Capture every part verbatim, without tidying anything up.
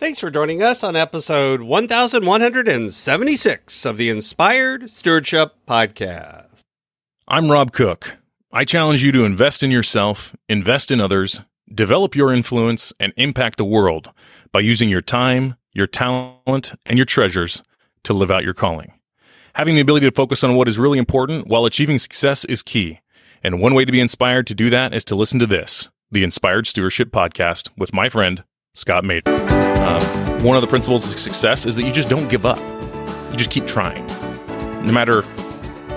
Thanks for joining us on episode one thousand one hundred seventy-six of the Inspired Stewardship Podcast. I'm Rob Cook. I challenge you to invest in yourself, invest in others, develop your influence, and impact the world by using your time, your talent, and your treasures to live out your calling. Having the ability to focus on what is really important while achieving success is key. And one way to be inspired to do that is to listen to this, the Inspired Stewardship Podcast with my friend, Scott made. Um, one of the principles of success is that you just don't give up. You just keep trying, no matter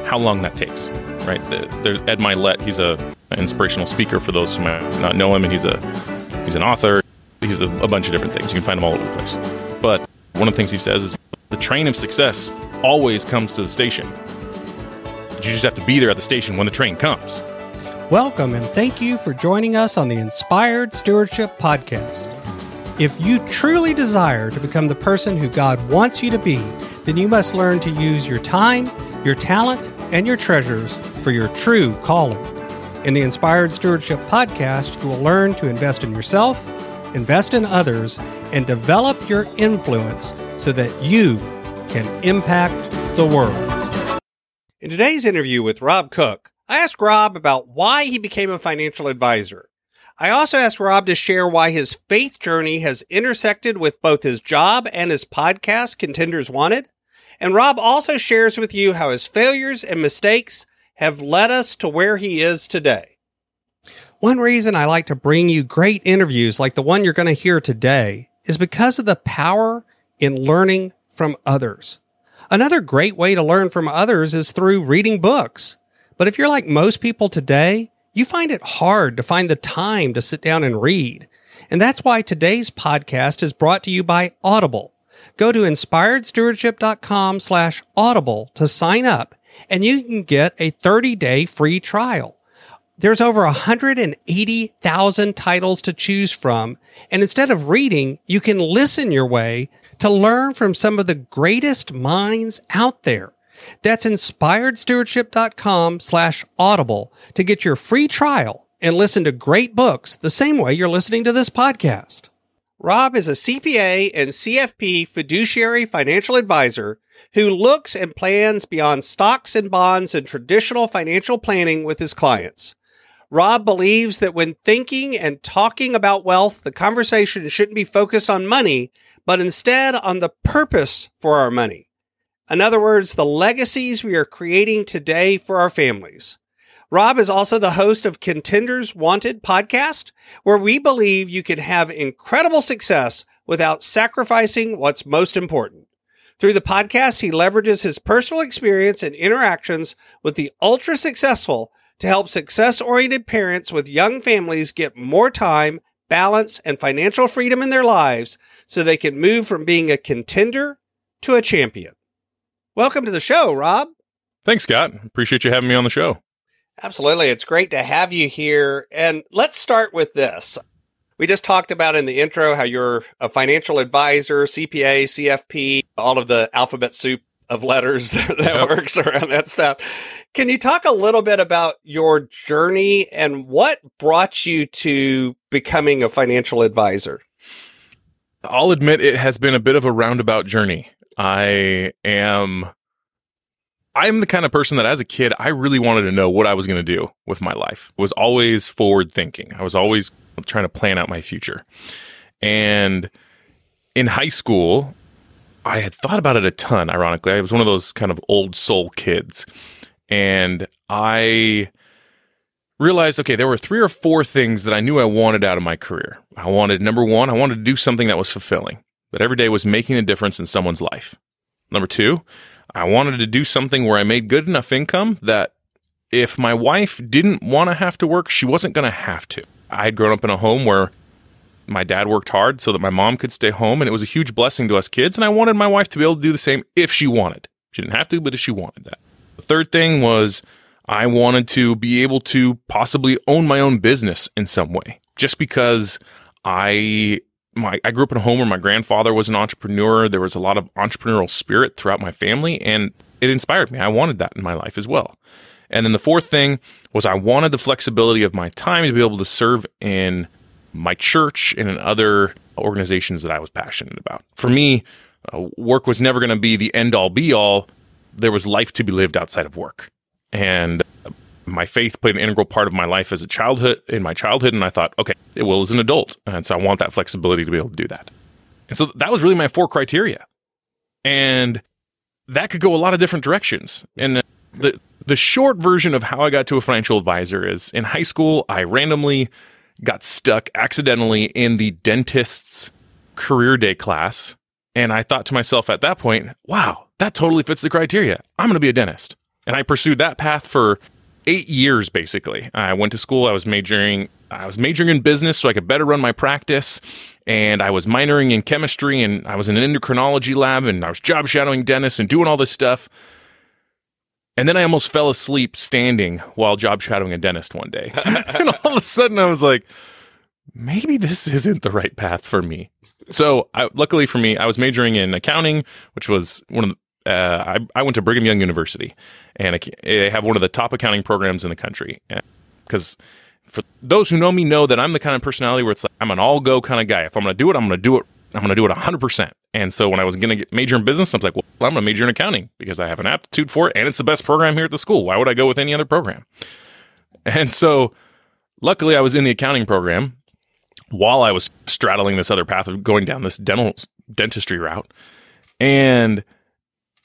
how long that takes, right? There's Ed Mylett. He's a, an inspirational speaker for those who might not know him, and he's a he's an author. He's a, a bunch of different things. You can find him all over the place. But one of the things he says is the train of success always comes to the station. You just have to be there at the station when the train comes. Welcome, and thank you for joining us on the Inspired Stewardship Podcast. If you truly desire to become the person who God wants you to be, then you must learn to use your time, your talent, and your treasures for your true calling. In the Inspired Stewardship Podcast, you will learn to invest in yourself, invest in others, and develop your influence so that you can impact the world. In today's interview with Rob Cook, I asked Rob about why he became a financial advisor. I also asked Rob to share why his faith journey has intersected with both his job and his podcast, Contenders Wanted. And Rob also shares with you how his failures and mistakes have led us to where he is today. One reason I like to bring you great interviews like the one you're going to hear today is because of the power in learning from others. Another great way to learn from others is through reading books. But if you're like most people today, you find it hard to find the time to sit down and read. And that's why today's podcast is brought to you by Audible. Go to inspiredstewardship.com slash audible to sign up, and you can get a thirty-day free trial. There's over one hundred eighty thousand titles to choose from, and instead of reading, you can listen your way to learn from some of the greatest minds out there. That's inspiredstewardship.com slash audible to get your free trial and listen to great books the same way you're listening to this podcast. Rob is a C P A and C F P fiduciary financial advisor who looks and plans beyond stocks and bonds and traditional financial planning with his clients. Rob believes that when thinking and talking about wealth, the conversation shouldn't be focused on money, but instead on the purpose for our money. In other words, the legacies we are creating today for our families. Rob is also the host of Contenders Wanted podcast, where we believe you can have incredible success without sacrificing what's most important. Through the podcast, he leverages his personal experience and interactions with the ultra-successful to help success-oriented parents with young families get more time, balance, and financial freedom in their lives so they can move from being a contender to a champion. Welcome to the show, Rob. Thanks, Scott. Appreciate you having me on the show. Absolutely. It's great to have you here. And let's start with this. We just talked about in the intro how you're a financial advisor, C P A, C F P, all of the alphabet soup of letters that, that yep. works around that stuff. Can you talk a little bit about your journey and what brought you to becoming a financial advisor? I'll admit it has been a bit of a roundabout journey. I am, I'm the kind of person that as a kid, I really wanted to know what I was going to do with my life. I was always forward thinking. I was always trying to plan out my future. And in high school, I had thought about it a ton, ironically. I was one of those kind of old soul kids. And I realized, okay, there were three or four things that I knew I wanted out of my career. I wanted, number one, I wanted to do something that was fulfilling, that every day was making a difference in someone's life. Number two, I wanted to do something where I made good enough income that if my wife didn't want to have to work, she wasn't going to have to. I had grown up in a home where my dad worked hard so that my mom could stay home, and it was a huge blessing to us kids, and I wanted my wife to be able to do the same if she wanted. She didn't have to, but if she wanted that. The third thing was I wanted to be able to possibly own my own business in some way, just because I... My, I grew up in a home where my grandfather was an entrepreneur. There was a lot of entrepreneurial spirit throughout my family, and it inspired me. I wanted that in my life as well. And then the fourth thing was I wanted the flexibility of my time to be able to serve in my church and in other organizations that I was passionate about. For me, uh, work was never going to be the end all be all. There was life to be lived outside of work. And my faith played an integral part of my life as a childhood, in my childhood. And I thought, okay, it will as an adult. And so I want that flexibility to be able to do that. And so that was really my four criteria. And that could go a lot of different directions. And the the short version of how I got to a financial advisor is, in high school, I randomly got stuck accidentally in the dentist's career day class. And I thought to myself at that point, wow, that totally fits the criteria. I'm going to be a dentist. And I pursued that path for eight years, basically. I went to school. I was majoring I was majoring in business so I could better run my practice. And I was minoring in chemistry. And I was in an endocrinology lab. And I was job shadowing dentists and doing all this stuff. And then I almost fell asleep standing while job shadowing a dentist one day. And all of a sudden, I was like, maybe this isn't the right path for me. So I, luckily for me, I was majoring in accounting, which was one of the Uh, I, I went to Brigham Young University, and I, they have one of the top accounting programs in the country. Because for those who know me know that I'm the kind of personality where it's like, I'm an all-go kind of guy. If I'm going to do it, I'm going to do it. I'm going to do it one hundred percent. And so when I was going to major in business, I was like, well, I'm going to major in accounting because I have an aptitude for it, and it's the best program here at the school. Why would I go with any other program? And so luckily, I was in the accounting program while I was straddling this other path of going down this dental dentistry route. And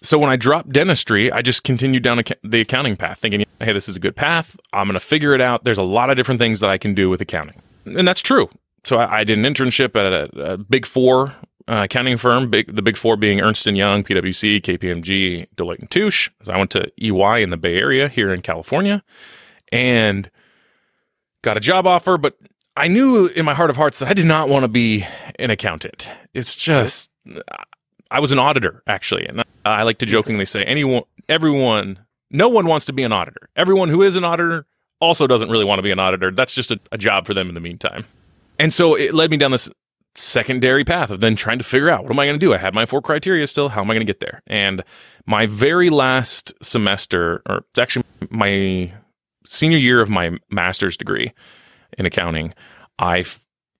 so when I dropped dentistry, I just continued down the accounting path thinking, hey, this is a good path. I'm going to figure it out. There's a lot of different things that I can do with accounting. And that's true. So I, I did an internship at a, a big four uh, accounting firm, big, the big four being Ernst and Young, PwC, K P M G, Deloitte and Touche. So I went to E Y in the Bay Area here in California and got a job offer. But I knew in my heart of hearts that I did not want to be an accountant. It's just... I was an auditor, actually, and I like to jokingly say anyone, everyone, no one wants to be an auditor. Everyone who is an auditor also doesn't really want to be an auditor. That's just a, a job for them in the meantime. And so it led me down this secondary path of then trying to figure out, what am I going to do? I had my four criteria still. How am I going to get there? And my very last semester, or it's actually my senior year of my master's degree in accounting, I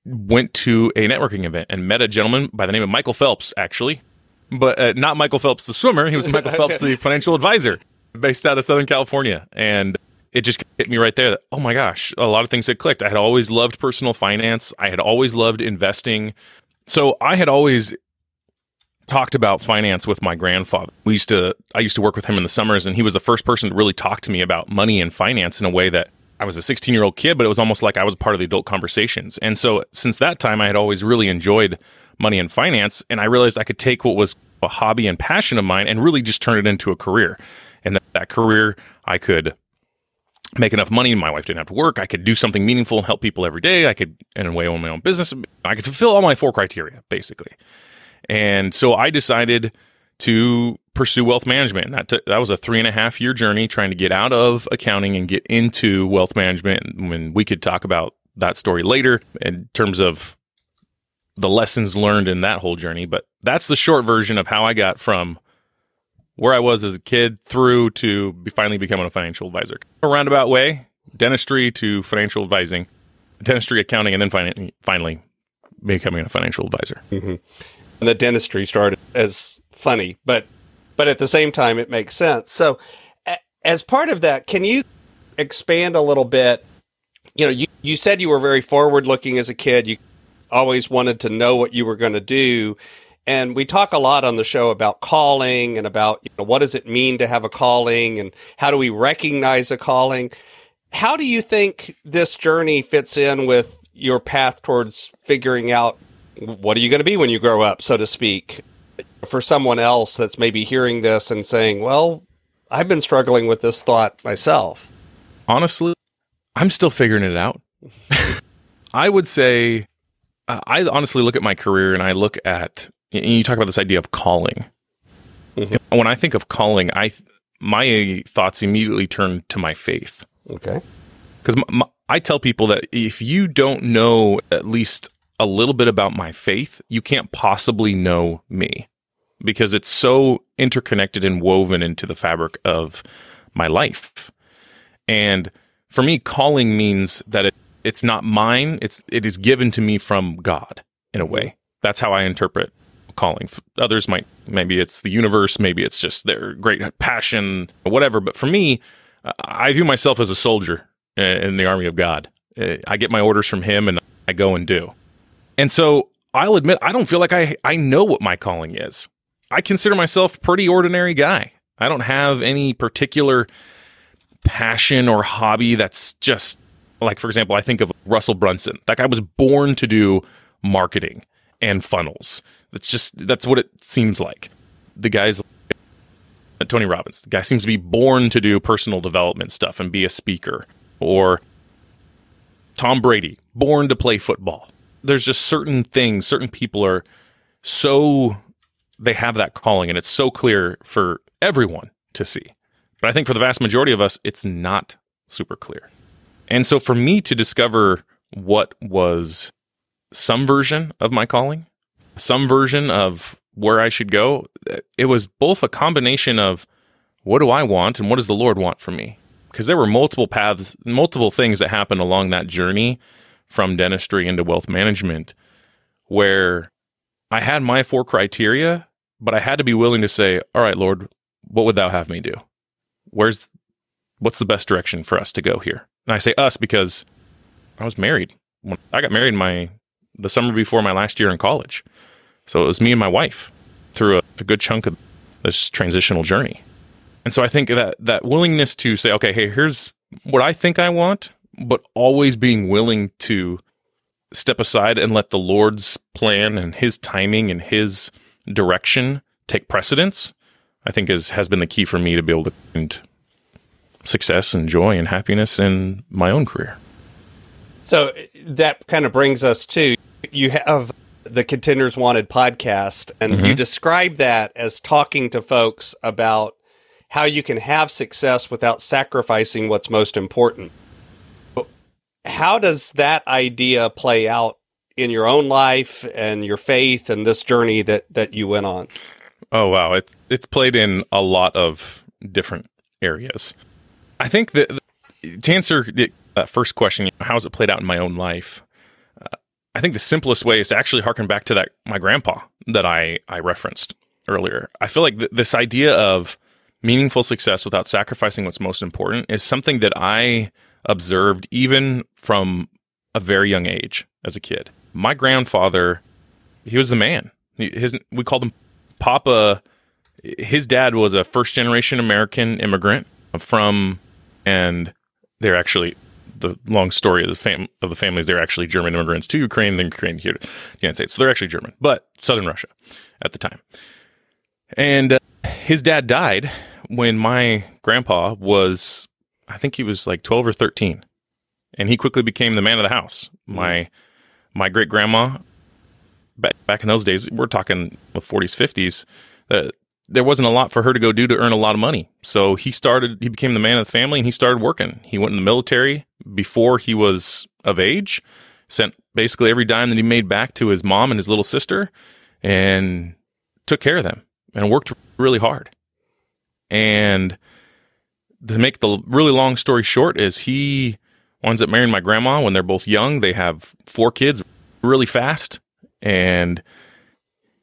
went to a networking event and met a gentleman by the name of Michael Phelps, actually. But uh, not Michael Phelps, the swimmer. He was Michael Phelps, the financial advisor based out of Southern California. And it just hit me right there that, oh my gosh, a lot of things had clicked. I had always loved personal finance. I had always loved investing. So I had always talked about finance with my grandfather. We used to, I used to work with him in the summers, and he was the first person to really talk to me about money and finance in a way that I was a sixteen-year-old kid, but it was almost like I was part of the adult conversations. And so since that time, I had always really enjoyed money and finance, and I realized I could take what was a hobby and passion of mine and really just turn it into a career. And that, that career, I could make enough money. My wife didn't have to work. I could do something meaningful and help people every day. I could, in a way, own my own business. I could fulfill all my four criteria, basically. And so I decided to pursue wealth management. And that t- that was a three and a half year journey trying to get out of accounting and get into wealth management. And we could talk about that story later in terms of the lessons learned in that whole journey. But that's the short version of how I got from where I was as a kid through to be finally becoming a financial advisor. A roundabout way, dentistry to financial advising, dentistry, accounting, and then fin- finally becoming a financial advisor. Mm-hmm. And the dentistry started as funny, but but at the same time, it makes sense. So a- as part of that, can you expand a little bit? You know, you, you said you were very forward-looking as a kid. You always wanted to know what you were going to do. And we talk a lot on the show about calling and about, you know, what does it mean to have a calling and how do we recognize a calling? How do you think this journey fits in with your path towards figuring out what are you going to be when you grow up, so to speak, for someone else that's maybe hearing this and saying, well, I've been struggling with this thought myself? Honestly, I'm still figuring it out. I would say, uh, I honestly look at my career and I look at, and you talk about this idea of calling. Mm-hmm. When I think of calling, I my thoughts immediately turn to my faith. Okay. Because I tell people that if you don't know at least a little bit about my faith, you can't possibly know me, because it's so interconnected and woven into the fabric of my life. And for me, calling means that it, it's not mine. It's it is given to me from God in a way. That's how I interpret calling. Others might, maybe it's the universe, maybe it's just their great passion, or whatever. But for me, I view myself as a soldier in the army of God. I get my orders from Him, and I go and do. And so I'll admit, I don't feel like I I know what my calling is. I consider myself a pretty ordinary guy. I don't have any particular passion or hobby that's just, like, for example, I think of Russell Brunson. That guy was born to do marketing and funnels. That's just, that's what it seems like. The guy's, Tony Robbins, the guy seems to be born to do personal development stuff and be a speaker. Or Tom Brady, born to play football. There's just certain things, certain people are so, they have that calling, and it's so clear for everyone to see. But I think for the vast majority of us, it's not super clear. And so for me to discover what was some version of my calling, some version of where I should go, it was both a combination of what do I want and what does the Lord want from me? Because there were multiple paths, multiple things that happened along that journey from dentistry into wealth management where I had my four criteria, but I had to be willing to say, all right, Lord, what would thou have me do? Where's, what's the best direction for us to go here? And I say us because I was married. I got married my the summer before my last year in college. So it was me and my wife through a, a good chunk of this transitional journey. And so I think that that willingness to say, okay, hey, here's what I think I want, but always being willing to step aside and let the Lord's plan and His timing and His direction take precedence, I think is has been the key for me to be able to find success and joy and happiness in my own career. So that kind of brings us to, you have the Contenders Wanted podcast, and mm-hmm. you describe that as talking to folks about how you can have success without sacrificing what's most important. How does that idea play out in your own life and your faith and this journey that, that you went on? Oh, wow. It, it's played in a lot of different areas. I think that to answer that first question, how's it played out in my own life? Uh, I think the simplest way is to actually harken back to that my grandpa that I, I referenced earlier. I feel like th- this idea of meaningful success without sacrificing what's most important is something that I observed even from a very young age as a kid. My grandfather, he was the man. He, his, we called him Papa. His dad was a first-generation American immigrant from... And they're actually, the long story of the fam- of the families, they're actually German immigrants to Ukraine, then Ukraine here to the United States. So they're actually German, but Southern Russia at the time. And uh, his dad died when my grandpa was, I think he was like twelve or thirteen. And he quickly became the man of the house. My my great-grandma, back, back in those days, we're talking the forties, fifties, uh, there wasn't a lot for her to go do to earn a lot of money. So he started, he became the man of the family and he started working. He went in the military before he was of age, sent basically every dime that he made back to his mom and his little sister and took care of them and worked really hard. And to make the really long story short is he winds up marrying my grandma when they're both young. They have four kids really fast, and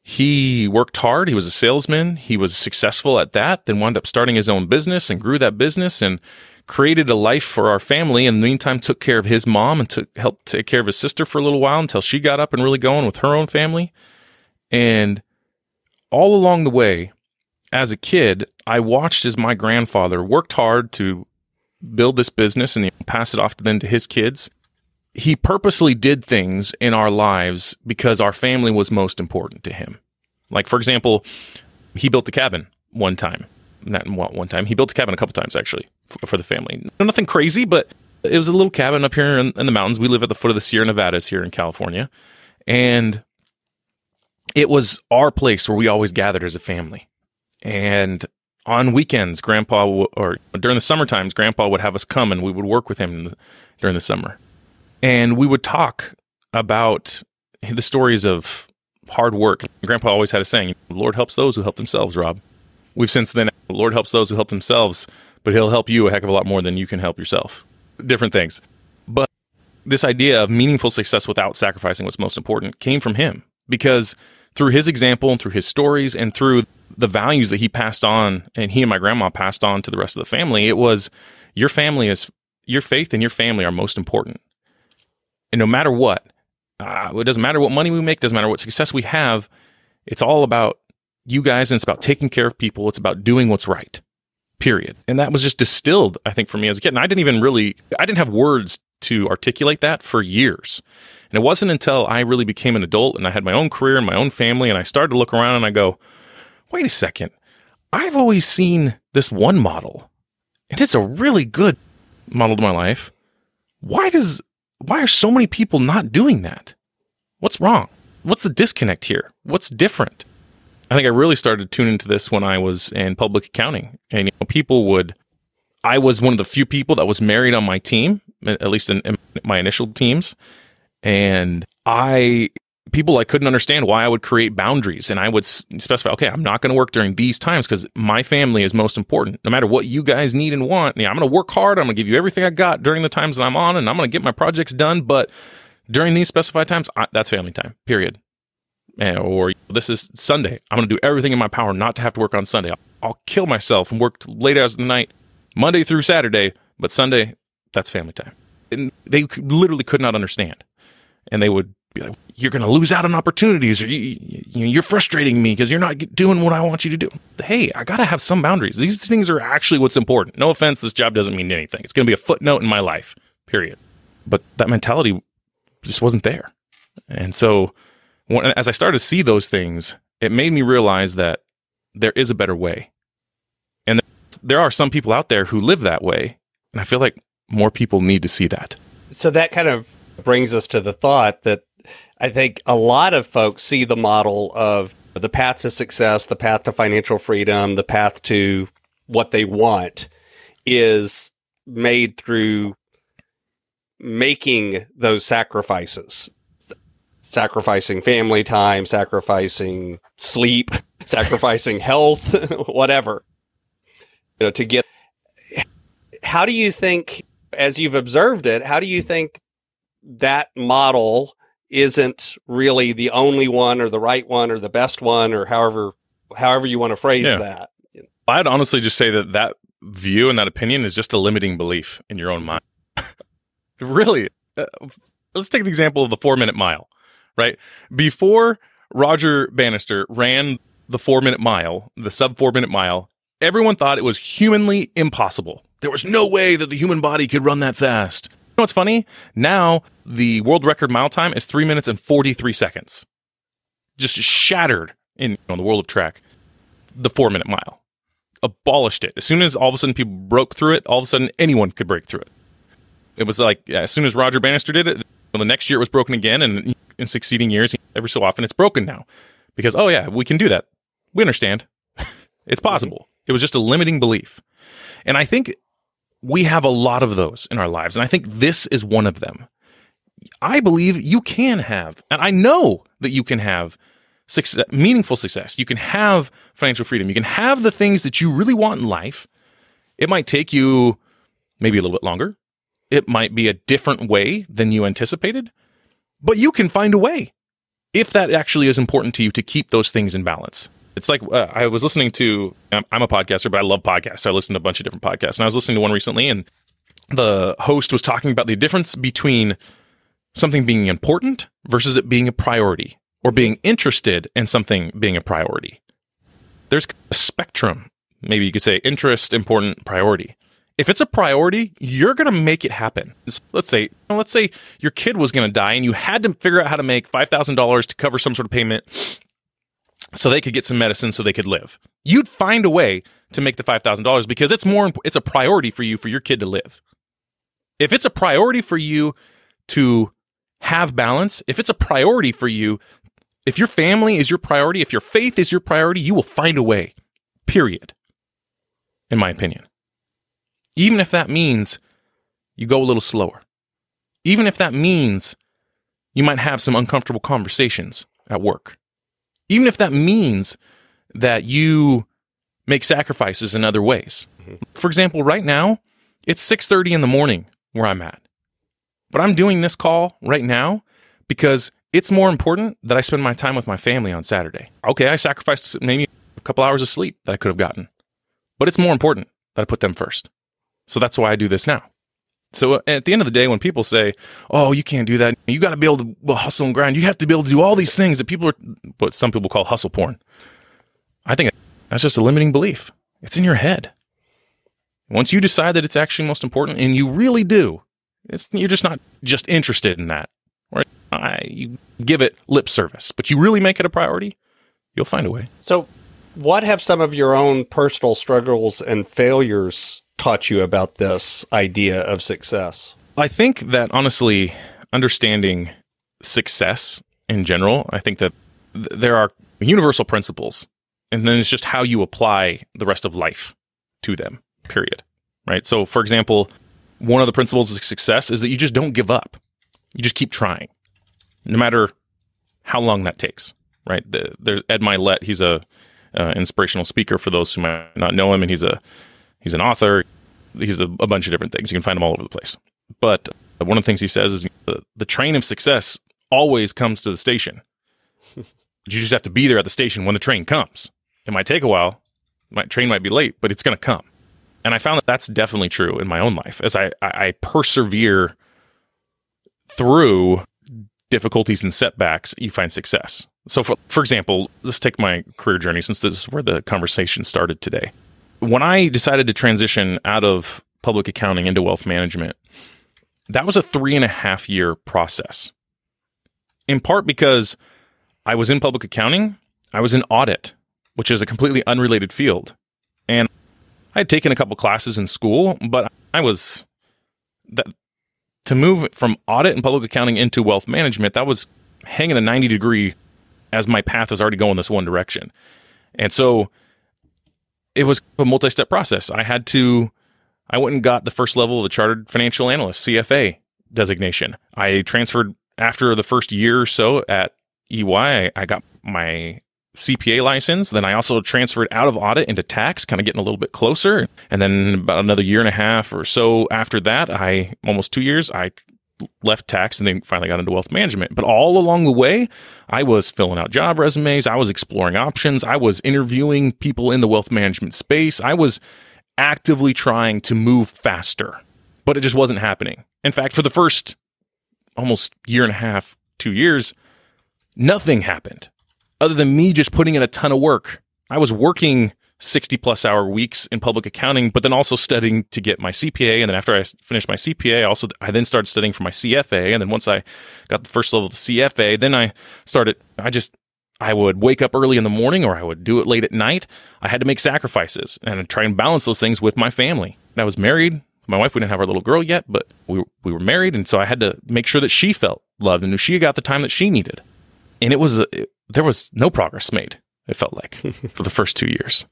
he worked hard. He was a salesman. He was successful at that, then wound up starting his own business and grew that business and created a life for our family. In the meantime, took care of his mom and took, helped take care of his sister for a little while until she got up and really going with her own family. And all along the way, as a kid, I watched as my grandfather worked hard to build this business and pass it off to then to his kids. He purposely did things in our lives because our family was most important to him. Like, for example, he built a cabin one time. Not one time. He built a cabin a couple times, actually, for the family. Nothing crazy, but it was a little cabin up here in, in the mountains. We live at the foot of the Sierra Nevadas here in California. And it was our place where we always gathered as a family. And on weekends, Grandpa, w- or during the summer times, Grandpa would have us come and we would work with him in the, during the summer. And we would talk about the stories of hard work. Grandpa always had a saying, the Lord helps those who help themselves, Rob. We've since then, the Lord helps those who help themselves, but He'll help you a heck of a lot more than you can help yourself. Different things. But this idea of meaningful success without sacrificing what's most important came from him, because through his example and through his stories and through the values that he passed on, and he and my grandma passed on to the rest of the family, it was your family is your faith and your family are most important. And no matter what, uh, it doesn't matter what money we make, doesn't matter what success we have. It's all about you guys, and it's about taking care of people. It's about doing what's right, period. And that was just distilled, I think, for me as a kid. And I didn't even really, I didn't have words to articulate that for years. And it wasn't until I really became an adult and I had my own career and my own family, and I started to look around and I go, wait a second, I've always seen this one model, and it's a really good model to my life. Why does, why are so many people not doing that? What's wrong? What's the disconnect here? What's different? I think I really started to tune into this when I was in public accounting, and you know, people would, I was one of the few people that was married on my team, at least in, in my initial teams. And I, people, I couldn't understand why I would create boundaries, and I would specify, okay, I'm not going to work during these times because my family is most important. No matter what you guys need and want, you know, I'm going to work hard. I'm going to give you everything I got during the times that I'm on, and I'm going to get my projects done. But during these specified times, I, that's family time, period. Or this is Sunday. I'm going to do everything in my power not to have to work on Sunday. I'll, I'll kill myself and work late hours of the night, Monday through Saturday, but Sunday, that's family time. And they literally could not understand. And they would be like, you're going to lose out on opportunities, or you, you, you're frustrating me because you're not doing what I want you to do. Hey, I got to have some boundaries. These things are actually what's important. No offense, this job doesn't mean anything. It's going to be a footnote in my life, period. But that mentality just wasn't there. And so, when, as I started to see those things, it made me realize that there is a better way. And there are some people out there who live that way. And I feel like more people need to see that. So that kind of brings us to the thought that I think a lot of folks see the model of the path to success, the path to financial freedom, the path to what they want is made through making those sacrifices. Sacrificing family time, sacrificing sleep, sacrificing health, whatever, you know, to get. How do you think, as you've observed it, how do you think that model isn't really the only one or the right one or the best one, or however however you want to phrase yeah. that? I'd honestly just say that that view and that opinion is just a limiting belief in your own mind. Really, uh, let's take the example of the four-minute mile, right? Before Roger Bannister ran the four-minute mile, the sub-four-minute mile, everyone thought it was humanly impossible. There was no way that the human body could run that fast. You know what's funny? Now, the world record mile time is three minutes and forty-three seconds. Just shattered in you know, the world of track, the four-minute mile. Abolished it. As soon as all of a sudden people broke through it, all of a sudden anyone could break through it. It was like, as soon as Roger Bannister did it, the next year it was broken again, and in succeeding years, every so often, it's broken now. Because, oh yeah, we can do that. We understand. It's possible. It was just a limiting belief. And I think we have a lot of those in our lives. And I think this is one of them. I believe you can have, and I know that you can have success, meaningful success. You can have financial freedom. You can have the things that you really want in life. It might take you maybe a little bit longer. It might be a different way than you anticipated, but you can find a way if that actually is important to you to keep those things in balance. It's like uh, I was listening to, I'm, I'm a podcaster, but I love podcasts. I listen to a bunch of different podcasts, and I was listening to one recently, and the host was talking about the difference between something being important versus it being a priority, or being interested in something being a priority. There's a spectrum, maybe you could say interest, important, priority. If it's a priority, you're going to make it happen. So let's say, let's say your kid was going to die and you had to figure out how to make five thousand dollars to cover some sort of payment so they could get some medicine so they could live. You'd find a way to make the five thousand dollars because it's more, it's a priority for you for your kid to live. If it's a priority for you to have balance, if it's a priority for you, if your family is your priority, if your faith is your priority, you will find a way, period, in my opinion. Even if that means you go a little slower. Even if that means you might have some uncomfortable conversations at work. Even if that means that you make sacrifices in other ways. Mm-hmm. For example, right now, it's six thirty in the morning where I'm at. But I'm doing this call right now because it's more important that I spend my time with my family on Saturday. Okay, I sacrificed maybe a couple hours of sleep that I could have gotten, but it's more important that I put them first. So that's why I do this now. So at the end of the day, when people say, oh, you can't do that, you got to be able to hustle and grind, you have to be able to do all these things that people are, what some people call hustle porn. I think that's just a limiting belief. It's in your head. Once you decide that it's actually most important, and you really do, it's, you're just not just interested in that, or uh, you give it lip service, but you really make it a priority, you'll find a way. So what have some of your own personal struggles and failures taught you about this idea of success? I think that, honestly, understanding success in general, I think that th- there are universal principles, and then it's just how you apply the rest of life to them, period, right? So, for example, one of the principles of success is that you just don't give up. You just keep trying, no matter how long that takes, right? The, the, Ed Mylett, he's a uh, inspirational speaker for those who might not know him, and he's a He's an author. He's a, a bunch of different things. You can find him all over the place. But one of the things he says is the, the train of success always comes to the station. You just have to be there at the station when the train comes. It might take a while. My train might be late, but it's going to come. And I found that that's definitely true in my own life as I, I, I persevere through difficulties and setbacks. You find success. So, for for example, let's take my career journey, since this is where the conversation started today. When I decided to transition out of public accounting into wealth management, that was a three and a half year process. In part because I was in public accounting, I was in audit, which is a completely unrelated field. And I had taken a couple classes in school, but I was, that to move from audit and public accounting into wealth management, that was hanging a ninety degree as my path was already going this one direction. And so it was a multi-step process. I had to, I went and got the first level of the Chartered Financial Analyst, C F A designation. I transferred after the first year or so at E Y. I got my C P A license. Then I also transferred out of audit into tax, kind of getting a little bit closer. And then about another year and a half or so after that, I almost two years, I left tax and then finally got into wealth management. But all along the way, I was filling out job resumes. I was exploring options. I was interviewing people in the wealth management space. I was actively trying to move faster, but it just wasn't happening. In fact, for the first almost year and a half, two years, nothing happened other than me just putting in a ton of work. I was working sixty plus hour weeks in public accounting, but then also studying to get my C P A. And then after I finished my C P A, also I then started studying for my C F A. And then once I got the first level of the C F A, then I started, I just, I would wake up early in the morning or I would do it late at night. I had to make sacrifices and I'd try and balance those things with my family. And I was married. My wife, we didn't have our little girl yet, but we we were married. And so I had to make sure that she felt loved and knew she got the time that she needed. And it was, a, it, there was no progress made, it felt like, for the first two years.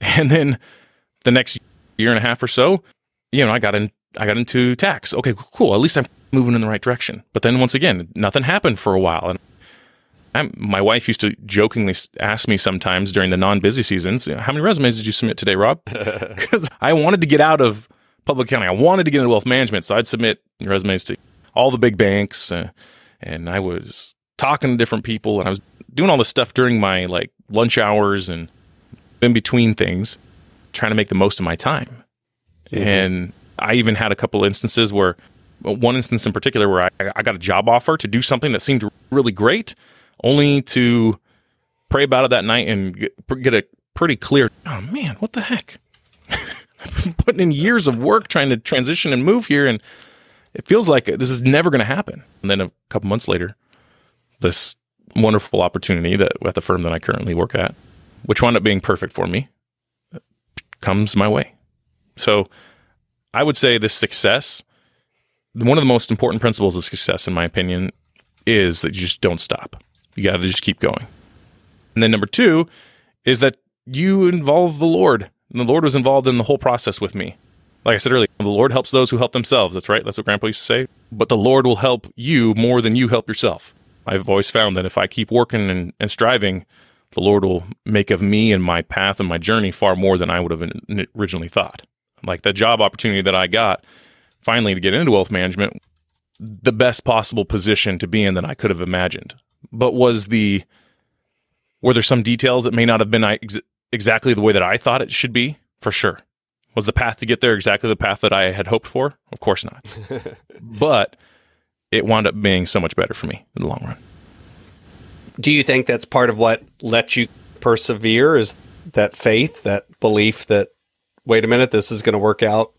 And then the next year and a half or so, you know, I got in, I got into tax. Okay, cool. At least I'm moving in the right direction. But then once again, nothing happened for a while. And I'm, my wife used to jokingly ask me sometimes during the non-busy seasons, you know, how many resumes did you submit today, Rob? Because I wanted to get out of public accounting. I wanted to get into wealth management. So I'd submit resumes to all the big banks. Uh, and I was talking to different people. And I was doing all this stuff during my like lunch hours and in between things, trying to make the most of my time. Mm-hmm. And I even had a couple instances where, one instance in particular, where I, I got a job offer to do something that seemed really great, only to pray about it that night and get a pretty clear, oh man, what the heck? I've been putting in years of work trying to transition and move here, and it feels like this is never going to happen. And then a couple months later, this wonderful opportunity that at the firm that I currently work at, which wound up being perfect for me, comes my way. So I would say this success, one of the most important principles of success, in my opinion, is that you just don't stop. You got to just keep going. And then number two is that you involve the Lord. And the Lord was involved in the whole process with me. Like I said earlier, the Lord helps those who help themselves. That's right. That's what Grandpa used to say. But the Lord will help you more than you help yourself. I've always found that if I keep working and, and striving, the Lord will make of me and my path and my journey far more than I would have originally thought. Like the job opportunity that I got finally to get into wealth management the best possible position to be in that I could have imagined. But was the, were there some details that may not have been ex- exactly the way that I thought it should be? For sure. Was the path to get there exactly the path that I had hoped for? Of course not. But it wound up being so much better for me in the long run. Do you think that's part of what lets you persevere, is that faith, that belief that, wait a minute, this is going to work out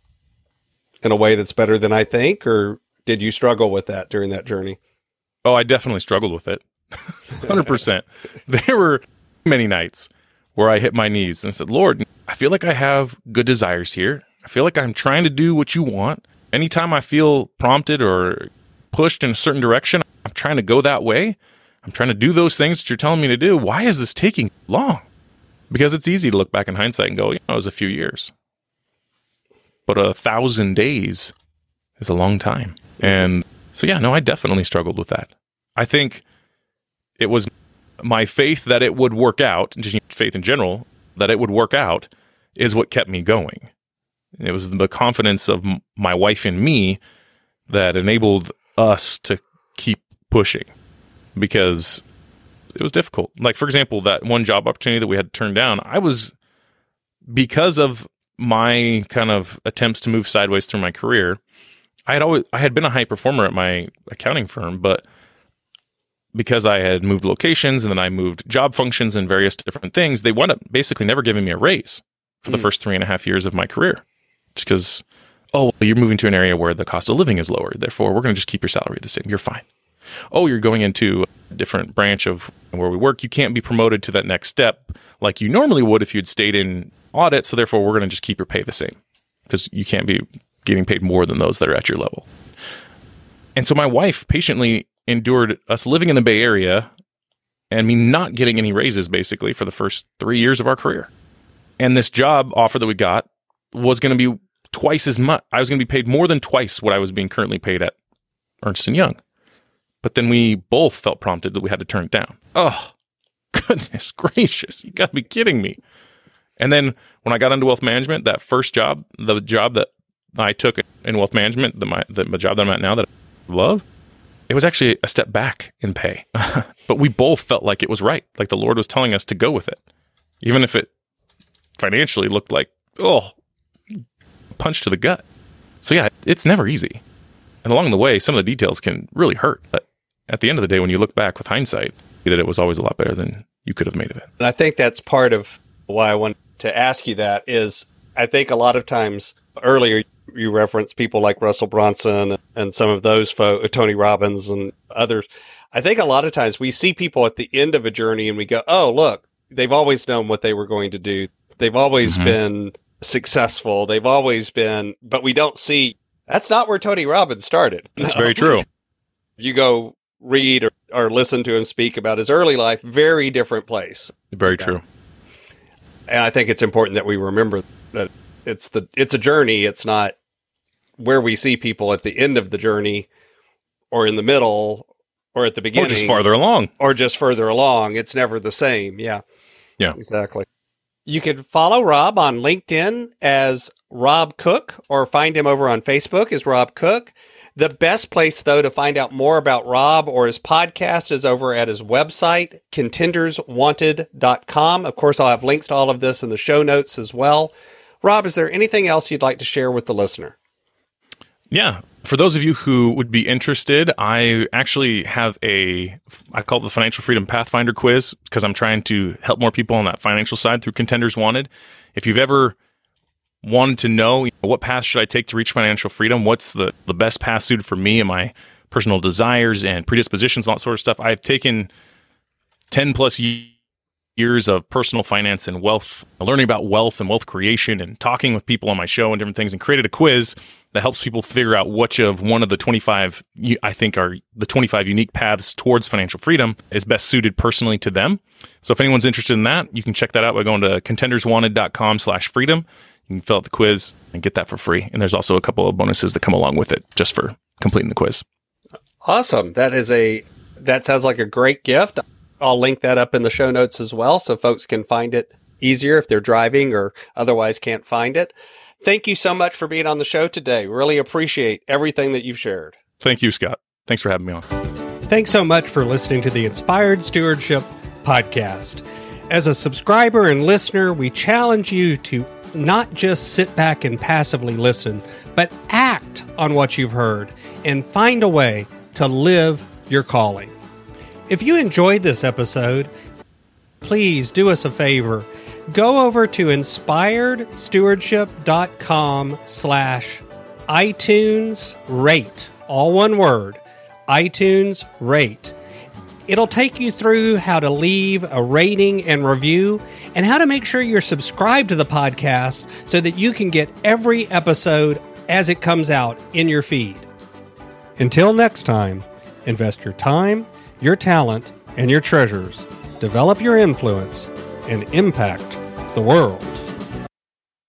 in a way that's better than I think? Or did you struggle with that during that journey? Oh, I definitely struggled with it. one hundred percent. There were many nights where I hit my knees and said, Lord, I feel like I have good desires here. I feel like I'm trying to do what you want. Anytime I feel prompted or pushed in a certain direction, I'm trying to go that way. I'm trying to do those things that you're telling me to do. Why is this taking long? Because it's easy to look back in hindsight and go, you know, it was a few years. But a thousand days is a long time. And so, yeah, no, I definitely struggled with that. I think it was my faith that it would work out, just faith in general, that it would work out is what kept me going. It was the confidence of my wife in me that enabled us to keep pushing, because it was difficult. Like, for example, that one job opportunity that we had to turn down, I was, because of my kind of attempts to move sideways through my career, I had always, I had been a high performer at my accounting firm, but because I had moved locations and then I moved job functions and various different things, they wound up basically never giving me a raise for mm. the first three and a half years of my career. Just because, oh, well, you're moving to an area where the cost of living is lower. Therefore, we're going to just keep your salary the same. You're fine. Oh, you're going into a different branch of where we work. You can't be promoted to that next step like you normally would if you'd stayed in audit. So therefore, we're going to just keep your pay the same because you can't be getting paid more than those that are at your level. And so my wife patiently endured us living in the Bay Area and me not getting any raises basically for the first three years of our career. And this job offer that we got was going to be twice as much. I was going to be paid more than twice what I was being currently paid at Ernst and Young. But then we both felt prompted that we had to turn it down. Oh, goodness gracious. You got to be kidding me. And then when I got into wealth management, that first job, the job that I took in wealth management, the, my, the my job that I'm at now that I love, it was actually a step back in pay. But we both felt like it was right. Like the Lord was telling us to go with it. Even if it financially looked like, oh, punch to the gut. So yeah, it's never easy. And along the way, some of the details can really hurt. But at the end of the day, when you look back with hindsight, that it was always a lot better than you could have made of it. And I think that's part of why I wanted to ask you that is, I think a lot of times earlier, you referenced people like Russell Brunson and some of those folks, Tony Robbins and others. I think a lot of times we see people at the end of a journey and we go, oh, look, they've always known what they were going to do. They've always mm-hmm. been successful. They've always been, but we don't see, that's not where Tony Robbins started. That's no. very true. You go read or, or listen to him speak about his early life, very different place. Very true. And I think it's important that we remember that it's the it's a journey. It's not where we see people at the end of the journey or in the middle or at the beginning. Or just farther along. Or just further along. It's never the same. Yeah. Yeah. Exactly. You can follow Rob on LinkedIn as Rob Cook or find him over on Facebook as Rob Cook. The best place, though, to find out more about Rob or his podcast is over at his website, contenders wanted dot com. Of course, I'll have links to all of this in the show notes as well. Rob, is there anything else you'd like to share with the listener? Yeah. For those of you who would be interested, I actually have a, I call it the Financial Freedom Pathfinder quiz because I'm trying to help more people on that financial side through Contenders Wanted. If you've ever wanted to know, you know, what path should I take to reach financial freedom? What's the, the best path suited for me and my personal desires and predispositions and that sort of stuff? I've taken ten plus years of personal finance and wealth, learning about wealth and wealth creation and talking with people on my show and different things, and created a quiz that helps people figure out which of one of the twenty-five, I think are the twenty-five unique paths towards financial freedom is best suited personally to them. So if anyone's interested in that, you can check that out by going to contenders wanted dot com slash freedom. You can fill out the quiz and get that for free. And there's also a couple of bonuses that come along with it just for completing the quiz. Awesome. That is a, that sounds like a great gift. I'll link that up in the show notes as well so folks can find it easier if they're driving or otherwise can't find it. Thank you so much for being on the show today. Really appreciate everything that you've shared. Thank you, Scott. Thanks for having me on. Thanks so much for listening to the Inspired Stewardship Podcast. As a subscriber and listener, we challenge you to not just sit back and passively listen, but act on what you've heard and find a way to live your calling. If you enjoyed this episode, please do us a favor. Go over to inspiredstewardship.com slash iTunes rate, all one word, iTunes rate. It'll take you through how to leave a rating and review and how to make sure you're subscribed to the podcast so that you can get every episode as it comes out in your feed. Until next time, invest your time, your talent, and your treasures. Develop your influence and impact the world.